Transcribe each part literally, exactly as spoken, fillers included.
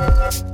We'll be right back.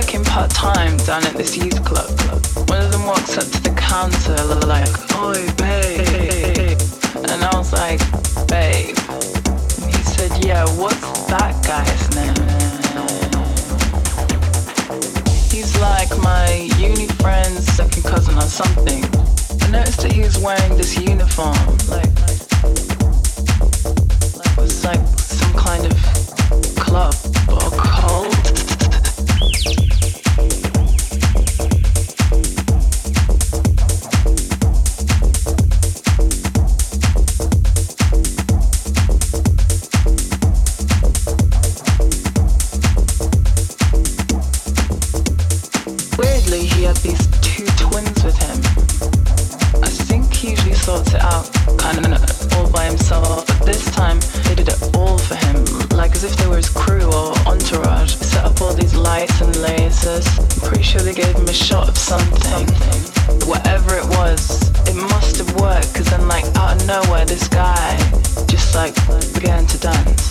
working part-time down at this youth club. One of them walks up to the counter like, "Oi, babe." And I was like, "Babe." And he said, "Yeah, what's that guy's name?" He's like my uni friend's second cousin or something. I noticed that he was wearing this uniform, like, like it was like some kind of club or cult. Weirdly, he had these two twins with him. I think he usually sorts it out kind of all by himself, but this time they did it all for him, like as if they were his crew or entourage. Set up all these lights and lasers. I'm pretty sure they gave him a shot of something. Whatever it was, it must have worked, because then like out of nowhere this guy just like began to dance.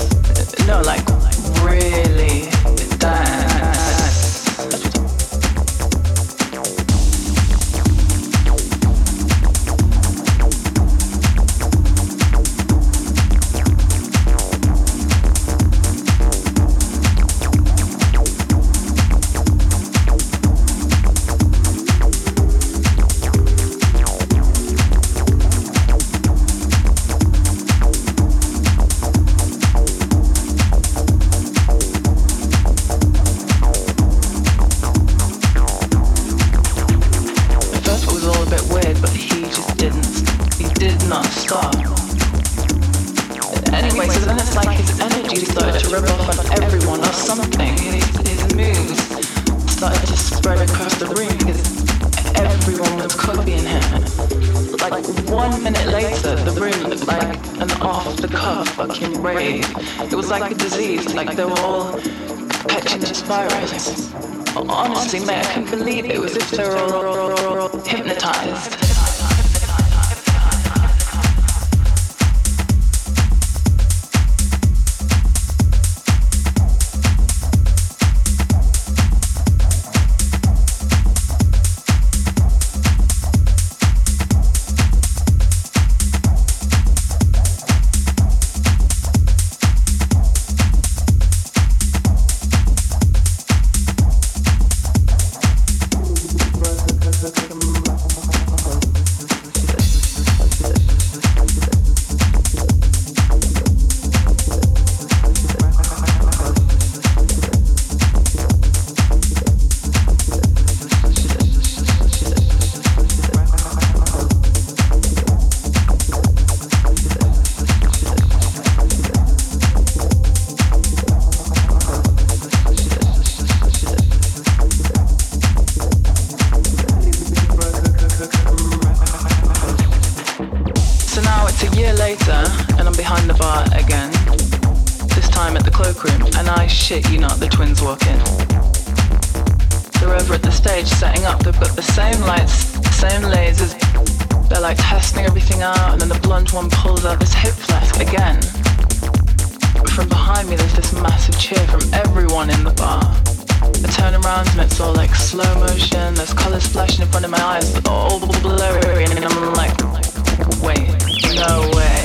No, like really dance. Honestly, mate, I couldn't believe it. It was as if they were all hypnotized. Flashing in front of my eyes, but all blurry, and I'm like, wait, no way.